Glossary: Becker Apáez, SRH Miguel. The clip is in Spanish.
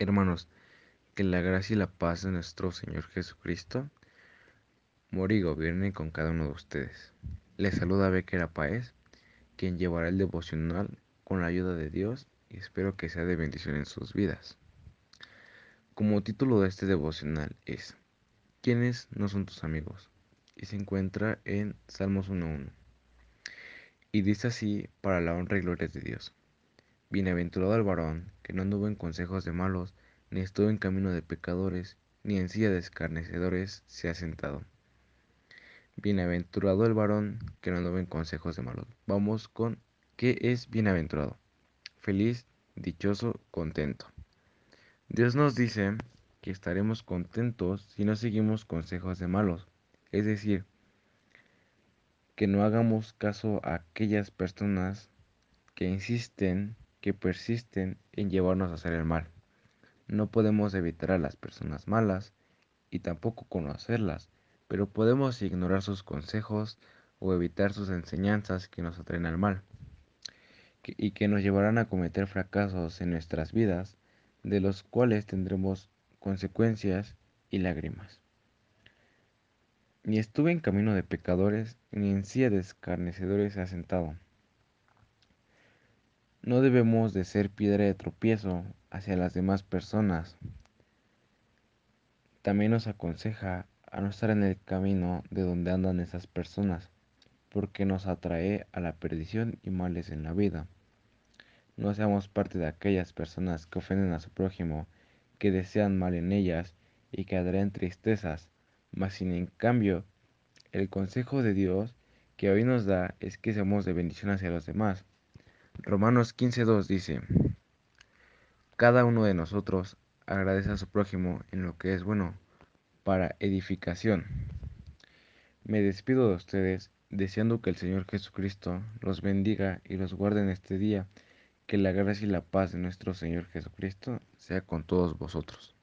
Hermanos, que la gracia y la paz de nuestro Señor Jesucristo more y gobierne con cada uno de ustedes. Les saluda Becker Apáez, quien llevará el devocional con la ayuda de Dios, y espero que sea de bendición en sus vidas. Como título de este devocional es ¿Quiénes no son tus amigos? Y se encuentra en Salmos 1:1. Y dice así, para la honra y gloria de Dios: Bienaventurado el varón que no anduvo en consejos de malos, ni estuvo en camino de pecadores, ni en silla de escarnecedores se ha sentado. Bienaventurado el varón que no anduvo en consejos de malos. Vamos con ¿qué es bienaventurado? Feliz, dichoso, contento. Dios nos dice que estaremos contentos si no seguimos consejos de malos. Es decir, que no hagamos caso a aquellas personas que insisten, que persisten en llevarnos a hacer el mal. No podemos evitar a las personas malas y tampoco conocerlas, pero podemos ignorar sus consejos o evitar sus enseñanzas que nos atraen al mal y que nos llevarán a cometer fracasos en nuestras vidas, de los cuales tendremos consecuencias y lágrimas. Ni estuve en camino de pecadores, ni en silla de escarnecedores se ha sentado. No debemos de ser piedra de tropiezo hacia las demás personas. También nos aconseja a no estar en el camino de donde andan esas personas, porque nos atrae a la perdición y males en la vida. No seamos parte de aquellas personas que ofenden a su prójimo, que desean mal en ellas y que atraen tristezas, mas sin en cambio, el consejo de Dios que hoy nos da es que seamos de bendición hacia los demás. Romanos 15:2 dice: Cada uno de nosotros agradece a su prójimo en lo que es bueno para edificación. Me despido de ustedes deseando que el Señor Jesucristo los bendiga y los guarde en este día. Que la gracia y la paz de nuestro Señor Jesucristo sea con todos vosotros.